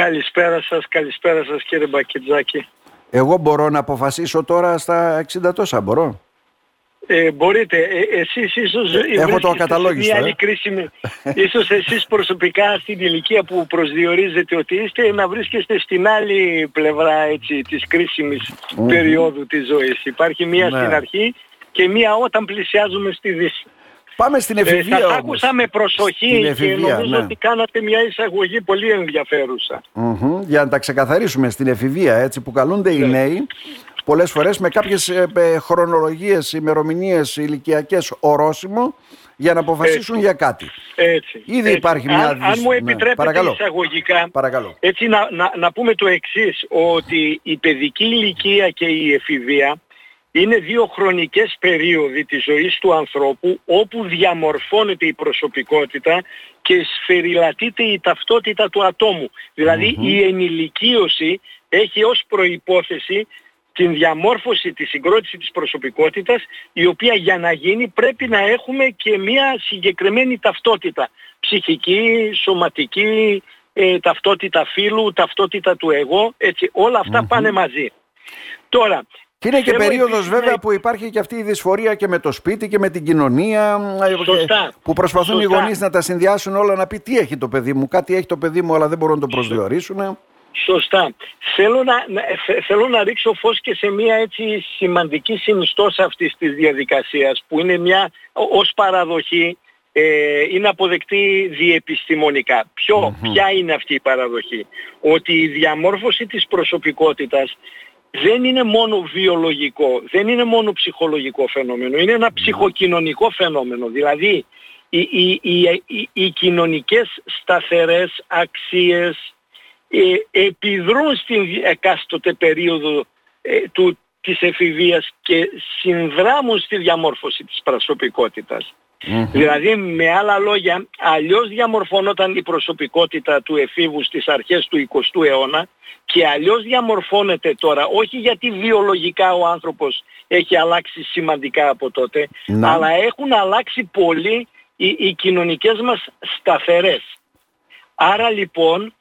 Καλησπέρα σας κύριε Μπακριζάκη. Εγώ μπορώ να αποφασίσω τώρα στα 60 τόσα, μπορώ. Μπορείτε. Εσείς ίσως έχω το ακαταλόγιστο, μια άλλη κρίσιμη, ίσως εσείς προσωπικά στην ηλικία που προσδιορίζετε ότι είστε, να βρίσκεστε στην άλλη πλευρά έτσι, της κρίσιμης περίοδου της ζωής. Υπάρχει μια στην αρχή και μια όταν πλησιάζουμε στη δύση. Πάμε στην εφηβεία σας άκουσα με προσοχή και νομίζω ότι κάνατε μια εισαγωγή πολύ ενδιαφέρουσα. Για να τα ξεκαθαρίσουμε, στην εφηβεία έτσι, που καλούνται οι νέοι πολλές φορές με κάποιες χρονολογίες, ημερομηνίες, ηλικιακές ορόσημο για να αποφασίσουν για κάτι. Ήδη υπάρχει μια δύση. Αν μου επιτρέπετε εισαγωγικά, έτσι να πούμε το εξής, ότι η παιδική ηλικία και η εφηβεία είναι δύο χρονικές περίοδοι της ζωής του ανθρώπου όπου διαμορφώνεται η προσωπικότητα και σφυριλατείται η ταυτότητα του ατόμου. Δηλαδή η ενηλικίωση έχει ως προϋπόθεση την διαμόρφωση, τη συγκρότηση της προσωπικότητας, η οποία για να γίνει πρέπει να έχουμε και μια συγκεκριμένη ταυτότητα. Ψυχική, σωματική, ταυτότητα φύλου, ταυτότητα του εγώ, έτσι όλα αυτά πάνε μαζί. Τώρα... Και είναι και περίοδος βέβαια που υπάρχει και αυτή η δυσφορία και με το σπίτι και με την κοινωνία. Σωστά, που προσπαθούν οι γονείς να τα συνδυάσουν όλα, να πει τι έχει το παιδί μου, κάτι έχει το παιδί μου αλλά δεν μπορούν να το προσδιορίσουν. Σωστά. Θέλω να ρίξω φως και σε μια έτσι σημαντική συνιστόσα αυτής της διαδικασίας που είναι μια ως παραδοχή, είναι αποδεκτή διεπιστημονικά. Ποια είναι αυτή η παραδοχή? Ότι η διαμόρφωση της προσωπικότητας δεν είναι μόνο βιολογικό, δεν είναι μόνο ψυχολογικό φαινόμενο, είναι ένα ψυχοκοινωνικό φαινόμενο. Δηλαδή οι κοινωνικές σταθερές αξίες επιδρούν στην εκάστοτε περίοδο της εφηβείας και συνδράμουν στη διαμόρφωση της προσωπικότητας. Δηλαδή με άλλα λόγια, αλλιώς διαμορφωνόταν η προσωπικότητα του εφήβου στις αρχές του 20ου αιώνα και αλλιώς διαμορφώνεται τώρα, όχι γιατί βιολογικά ο άνθρωπος έχει αλλάξει σημαντικά από τότε, αλλά έχουν αλλάξει πολύ οι κοινωνικές μας σταθερές. Άρα λοιπόν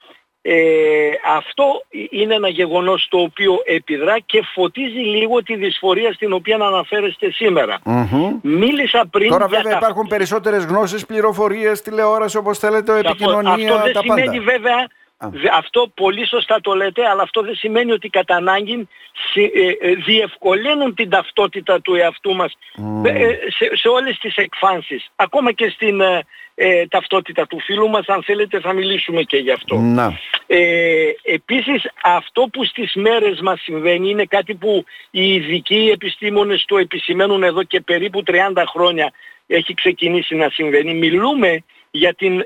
αυτό είναι ένα γεγονός το οποίο επιδρά και φωτίζει λίγο τη δυσφορία στην οποία αναφέρεστε σήμερα. Μίλησα πριν. Τώρα βέβαια υπάρχουν περισσότερες γνώσεις, πληροφορίες, τηλεόραση, όπως θέλετε, επικοινωνία, αυτό δεν τα πάντα. Σημαίνει, βέβαια, αυτό πολύ σωστά το λέτε, αλλά αυτό δεν σημαίνει ότι κατά ανάγκη διευκολύνουν την ταυτότητα του εαυτού μας σε όλες τις εκφάνσεις. Ακόμα και στην ταυτότητα του φίλου μας, αν θέλετε θα μιλήσουμε και γι' αυτό. Επίσης αυτό που στις μέρες μας συμβαίνει είναι κάτι που οι ειδικοί επιστήμονες το επισημαίνουν εδώ και περίπου 30 χρόνια έχει ξεκινήσει να συμβαίνει. Μιλούμε για την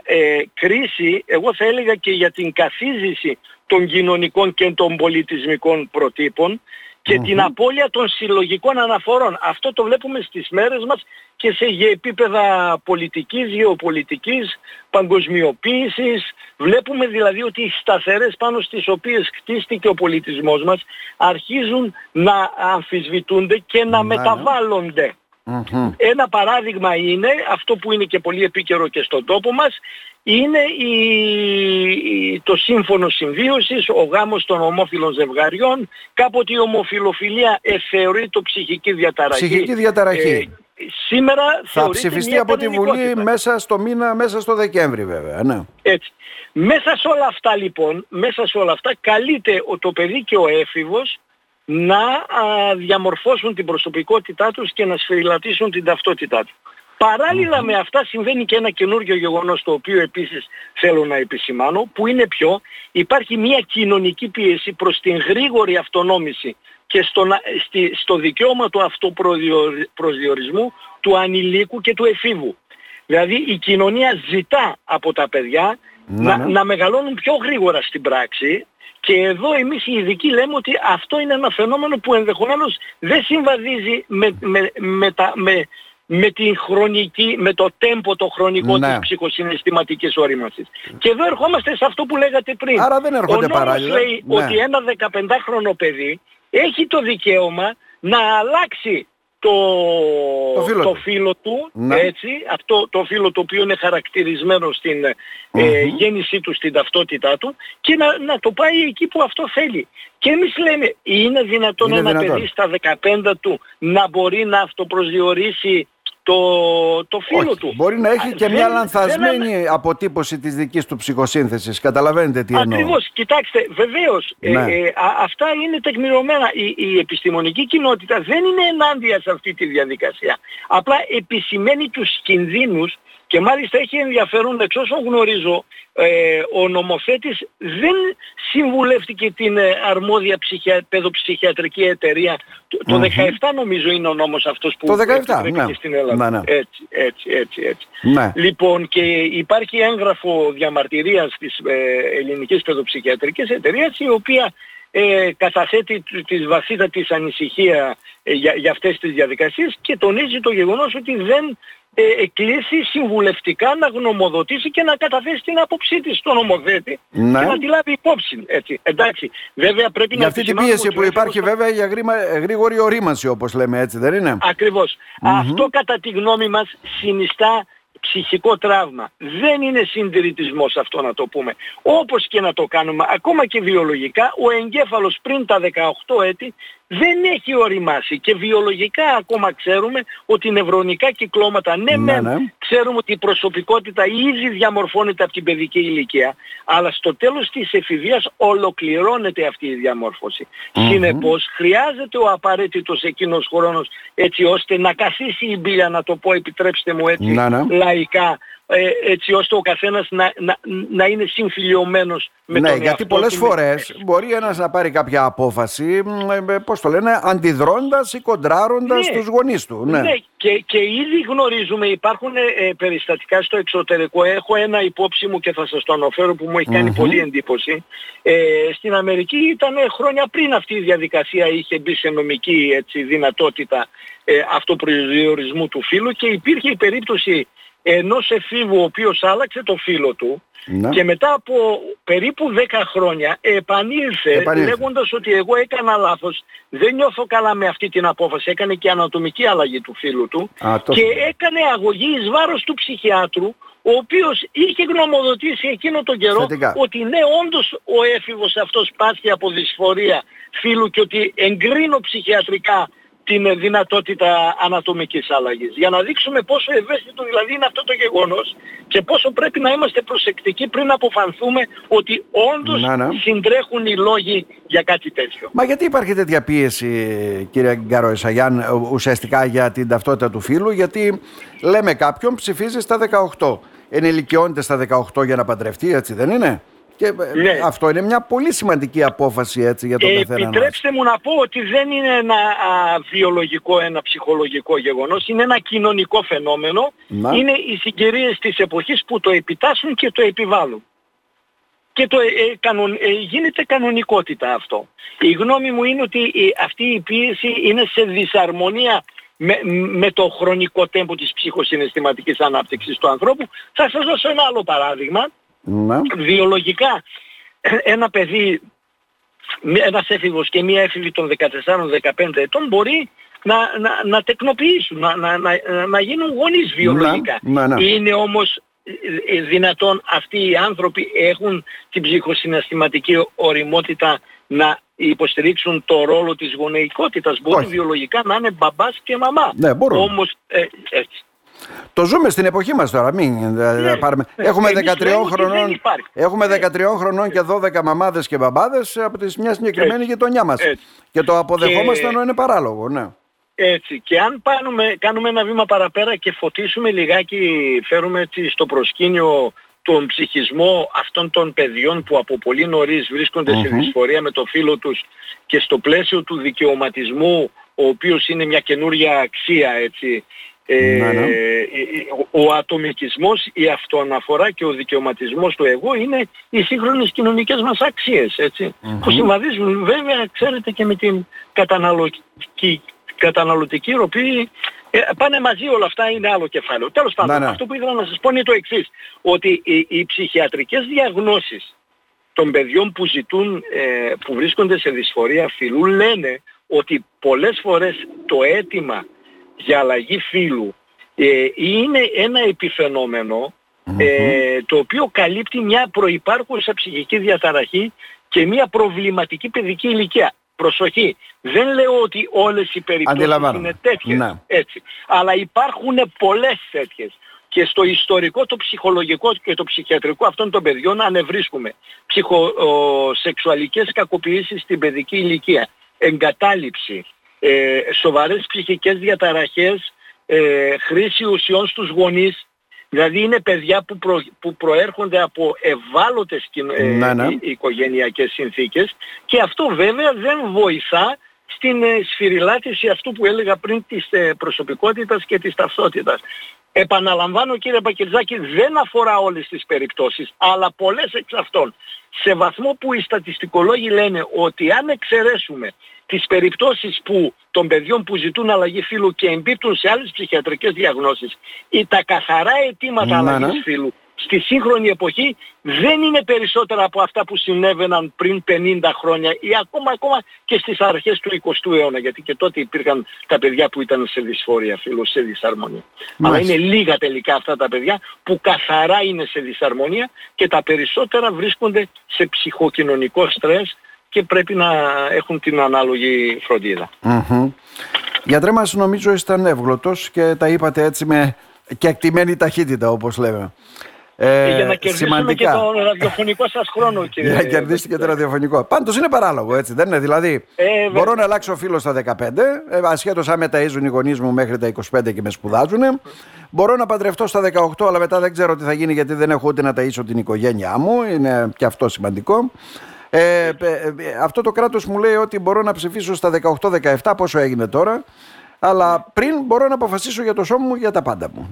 κρίση, εγώ θα έλεγα και για την καθίζηση των κοινωνικών και των πολιτισμικών προτύπων και την απώλεια των συλλογικών αναφορών. Αυτό το βλέπουμε στις μέρες μας και σε επίπεδα πολιτικής, γεωπολιτικής, παγκοσμιοποίησης. Βλέπουμε δηλαδή ότι οι σταθερές πάνω στις οποίες χτίστηκε ο πολιτισμός μας αρχίζουν να αμφισβητούνται και να μεταβάλλονται. Ένα παράδειγμα είναι, αυτό που είναι και πολύ επίκαιρο και στον τόπο μας, είναι το σύμφωνο συμβίωσης, ο γάμος των ομόφυλων ζευγαριών. Κάποτε η ομοφυλοφιλία θεωρείται ψυχική διαταραχή. Ψυχική διαταραχή. Σήμερα θα ψηφιστεί από τη Βουλή μέσα στο μήνα, μέσα στο Δεκέμβρη βέβαια. Ναι. Έτσι. Μέσα σε όλα αυτά λοιπόν, μέσα σε όλα αυτά καλείται το παιδί και ο έφηβος να διαμορφώσουν την προσωπικότητά τους και να σφυριλατήσουν την ταυτότητά τους. Παράλληλα με αυτά συμβαίνει και ένα καινούριο γεγονός το οποίο επίσης θέλω να επισημάνω, που είναι ποιο? Υπάρχει μια κοινωνική πίεση προς την γρήγορη αυτονόμηση και στο δικαίωμα του αυτοπροσδιορισμού του ανηλίκου και του εφήβου. Δηλαδή η κοινωνία ζητά από τα παιδιά να μεγαλώνουν πιο γρήγορα στην πράξη. Και εδώ εμείς οι ειδικοί λέμε ότι αυτό είναι ένα φαινόμενο που ενδεχομένως δεν συμβαδίζει με το τέμπο το χρονικό της ψυχοσυναισθηματικής ορίμανσης. Και εδώ ερχόμαστε σε αυτό που λέγατε πριν. Άρα δεν έρχονται παράλληλα. Ο νόμος λέει ότι ένα 15χρονο παιδί έχει το δικαίωμα να αλλάξει το φίλο του, ναι. Έτσι, αυτό το φίλο το οποίο είναι χαρακτηρισμένο στην γέννησή του, στην ταυτότητά του, και να το πάει εκεί που αυτό θέλει. Και εμείς λέμε, είναι δυνατόν ένα παιδί στα 15 του να μπορεί να αυτοπροσδιορίσει το φίλο του. Μπορεί να έχει και μια λανθασμένη αποτύπωση της δικής του ψυχοσύνθεσης. Καταλαβαίνετε τι εννοώ. Ακριβώς. Κοιτάξτε, βεβαίως. Ναι. Αυτά είναι τεκμηριωμένα. Η επιστημονική κοινότητα δεν είναι ενάντια σε αυτή τη διαδικασία. Απλά επισημαίνει τους κινδύνους και μάλιστα έχει ενδιαφέρον, εξ όσων γνωρίζω, ο νομοθέτης δεν συμβουλεύτηκε την αρμόδια παιδοψυχιατρική εταιρεία. Το 17 νομίζω είναι ο νόμος αυτός που βρέθηκε στην Ελλάδα. Ναι, ναι. Έτσι. Ναι. Λοιπόν, και υπάρχει έγγραφο διαμαρτυρίας της ελληνικής παιδοψυχιατρικής εταιρείας, η οποία καταθέτει τη βαθύτατη ανησυχία για αυτές τις διαδικασίες και τονίζει το γεγονός ότι δεν εκλείσει συμβουλευτικά να γνωμοδοτήσει και να καταθέσει την άποψή της στον νομοθέτη, ναι, και να τη λάβει υπόψη. Έτσι. Εντάξει, βέβαια πρέπει για να αυτή την πίεση που υπάρχει βέβαια για γρήγορη ορίμανση, όπως λέμε, έτσι δεν είναι. Ακριβώς. Αυτό κατά τη γνώμη μας συνιστά ψυχικό τραύμα. Δεν είναι συντηρητισμός αυτό, να το πούμε. Όπως και να το κάνουμε, ακόμα και βιολογικά, ο εγκέφαλος πριν τα 18 έτη δεν έχει οριμάσει. Και βιολογικά ακόμα ξέρουμε ότι νευρονικά κυκλώματα, ναι, ξέρουμε ότι η προσωπικότητα ήδη διαμορφώνεται από την παιδική ηλικία, αλλά στο τέλος της εφηβείας ολοκληρώνεται αυτή η διαμόρφωση. Συνεπώς χρειάζεται ο απαραίτητος εκείνος χρόνος, έτσι ώστε να καθίσει η μπύλια, να το πω, επιτρέψτε μου έτσι, λαϊκά, έτσι ώστε ο καθένας να είναι συμφιλιωμένος με τον εαυτό. Γιατί πολλές φορές μπορεί ένας να πάρει κάποια απόφαση, αντιδρώντας ή κοντράροντας τους γονείς του. Ναι. Και ήδη γνωρίζουμε, υπάρχουν περιστατικά στο εξωτερικό. Έχω ένα υπόψη μου και θα σας το αναφέρω, που μου έχει κάνει πολύ εντύπωση. Στην Αμερική ήταν χρόνια πριν αυτή η διαδικασία, είχε μπει σε νομική δυνατότητα αυτοπροσδιορισμού του φύλου, και υπήρχε η περίπτωση ενός εφήβου ο οποίος άλλαξε το φύλο του, και μετά από περίπου 10 χρόνια επανήλθε λέγοντας ότι εγώ έκανα λάθος, δεν νιώθω καλά με αυτή την απόφαση. Έκανε και ανατομική αλλαγή του φύλου του και έκανε αγωγή εις βάρος του ψυχιάτρου, ο οποίος είχε γνωμοδοτήσει εκείνο τον καιρό ότι ναι, όντως ο έφηβος αυτός πάσχει από δυσφορία φύλου και ότι εγκρίνω ψυχιατρικά την δυνατότητα ανατομικής αλλαγής. Για να δείξουμε πόσο ευαίσθητο δηλαδή είναι αυτό το γεγονός και πόσο πρέπει να είμαστε προσεκτικοί πριν αποφανθούμε ότι όντως συντρέχουν οι λόγοι για κάτι τέτοιο. Μα γιατί υπάρχει τέτοια πίεση, κύριε Γκάρο Εσαγιάν, ουσιαστικά για την ταυτότητα του φύλου? Γιατί λέμε, κάποιον ψηφίζει στα 18, ενηλικιώνεται στα 18 για να παντρευτεί, έτσι δεν είναι? Και αυτό είναι μια πολύ σημαντική απόφαση, έτσι, για τον καθένα. Επιτρέψτε μου να πω ότι δεν είναι ένα βιολογικό, ένα ψυχολογικό γεγονός. Είναι ένα κοινωνικό φαινόμενο. Είναι οι συγκυρίες της εποχής που το επιτάσσουν και το επιβάλλουν. Και το γίνεται κανονικότητα αυτό. Η γνώμη μου είναι ότι αυτή η πίεση είναι σε δυσαρμονία με το χρονικό τέμπο της ψυχοσυναισθηματικής ανάπτυξης του ανθρώπου. Θα σας δώσω ένα άλλο παράδειγμα. Βιολογικά ένα παιδί, ένας έφηβος και μία έφηβη των 14-15 ετών μπορεί να τεκνοποιήσουν, να γίνουν γονείς βιολογικά. Είναι όμως δυνατόν αυτοί οι άνθρωποι έχουν την ψυχοσυναισθηματική οριμότητα να υποστηρίξουν το ρόλο της γονεϊκότητας? Μπορεί βιολογικά να είναι μπαμπάς και μαμά. Όμως έτσι. Το ζούμε στην εποχή μας τώρα, μην πάρουμε. Έχουμε 13 χρονών και 12 μαμάδες και μπαμπάδες από μια συγκεκριμένη γειτονιά μας. Και το αποδεχόμαστε ενώ είναι παράλογο, Έτσι. Και αν κάνουμε ένα βήμα παραπέρα και φωτίσουμε λιγάκι, φέρουμε στο προσκήνιο τον ψυχισμό αυτών των παιδιών που από πολύ νωρίς βρίσκονται σε δυσφορία με το φύλο τους, και στο πλαίσιο του δικαιωματισμού, ο οποίος είναι μια καινούρια αξία, έτσι. Ο ατομικισμός, η αυτοαναφορά και ο δικαιωματισμός του εγώ είναι οι σύγχρονες κοινωνικές μας αξίες, έτσι, που συμβαδίζουν βέβαια, ξέρετε, και με την καταναλωτική ροπή. Πάνε μαζί όλα αυτά, είναι άλλο κεφάλαιο. Τέλος πάντων, αυτό που ήθελα να σας πω είναι το εξής, ότι οι ψυχιατρικές διαγνώσεις των παιδιών που ζητούν, που βρίσκονται σε δυσφορία φύλου, λένε ότι πολλές φορές το αίτημα για αλλαγή φύλου είναι ένα επιφαινόμενο το οποίο καλύπτει μια προϋπάρχουσα ψυχική διαταραχή και μια προβληματική παιδική ηλικία. Προσοχή, δεν λέω ότι όλες οι περιπτώσεις είναι τέτοιες, έτσι, αλλά υπάρχουν πολλές τέτοιες. Και στο ιστορικό, το ψυχολογικό και το ψυχιατρικό αυτών των παιδιών ανεβρίσκουμε ψυχοσεξουαλικές κακοποιήσεις στην παιδική ηλικία, εγκατάλειψη, σοβαρές ψυχικές διαταραχές, χρήση ουσιών στους γονείς. Δηλαδή είναι παιδιά που προέρχονται από ευάλωτες οικογενειακές συνθήκες και αυτό βέβαια δεν βοηθά στην σφυριλάτηση αυτού που έλεγα πριν της προσωπικότητας και της ταυτότητας. Επαναλαμβάνω κύριε Πακερζάκη, δεν αφορά όλες τις περιπτώσεις, αλλά πολλές εξ αυτών. Σε βαθμό που οι στατιστικολόγοι λένε ότι αν εξαιρέσουμε τις περιπτώσεις των παιδιών που ζητούν αλλαγή φύλου και εμπίπτουν σε άλλες ψυχιατρικές διαγνώσεις ή τα καθαρά αιτήματα αλλαγής φύλου στη σύγχρονη εποχή δεν είναι περισσότερα από αυτά που συνέβαιναν πριν 50 χρόνια ή ακόμα και στις αρχές του 20ου αιώνα, γιατί και τότε υπήρχαν τα παιδιά που ήταν σε δυσφορία φύλου, σε δυσαρμονία. Αλλά είναι λίγα τελικά αυτά τα παιδιά που καθαρά είναι σε δυσαρμονία και τα περισσότερα βρίσκονται σε ψυχοκοινωνικό στρες και πρέπει να έχουν την ανάλογη φροντίδα. Γιατρέ μας, νομίζω ήσταν εύγλωτος και τα είπατε έτσι με κεκτημένη ταχύτητα, όπως λέμε. Για να κερδίσουμε σημαντικά. Και το ραδιοφωνικό σας χρόνο, κύριε. Για να κερδίσετε και το ραδιοφωνικό. Πάντως είναι παράλογο, έτσι δεν είναι? Δηλαδή, μπορώ να αλλάξω φίλο στα 15, ασχέτως αν με ταΐζουν οι γονείς μου μέχρι τα 25 και με σπουδάζουν. Μπορώ να παντρευτώ στα 18, αλλά μετά δεν ξέρω τι θα γίνει, γιατί δεν έχω ούτε να ταΐσω την οικογένειά μου. Είναι και αυτό σημαντικό. Αυτό το κράτος μου λέει ότι μπορώ να ψηφίσω στα 18-17, πόσο έγινε τώρα. Αλλά πριν μπορώ να αποφασίσω για το σώμα μου, για τα πάντα μου.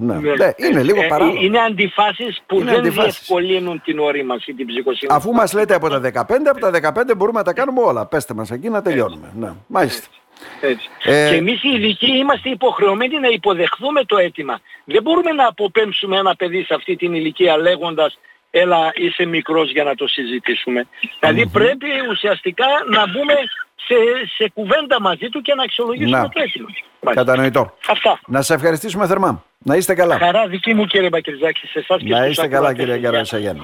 Είναι λίγο παράλογο. Είναι αντιφάσεις που διευκολύνουν την ορίμανση, την ψυχοσύνθεση. Αφού μας λέτε από τα 15, από τα 15 μπορούμε να τα κάνουμε όλα. Πέστε μας εκεί να τελειώνουμε. Μάλιστα. Έτσι. Και εμείς οι ειδικοί είμαστε υποχρεωμένοι να υποδεχθούμε το αίτημα. Δεν μπορούμε να αποπέμψουμε ένα παιδί σε αυτή την ηλικία λέγοντας έλα είσαι μικρός για να το συζητήσουμε. Δηλαδή πρέπει ουσιαστικά να μπούμε σε κουβέντα μαζί του και να αξιολογήσουμε το αίτημα. Κατανοητό. Αυτά. Να σε ευχαριστήσουμε θερμά. Να είστε καλά. Χαρά δική μου κύριε Μπακριζάκη, σε εσάς και στους ακροατές. Να είστε καλά κύριε Γκάρο Εσαγιάν.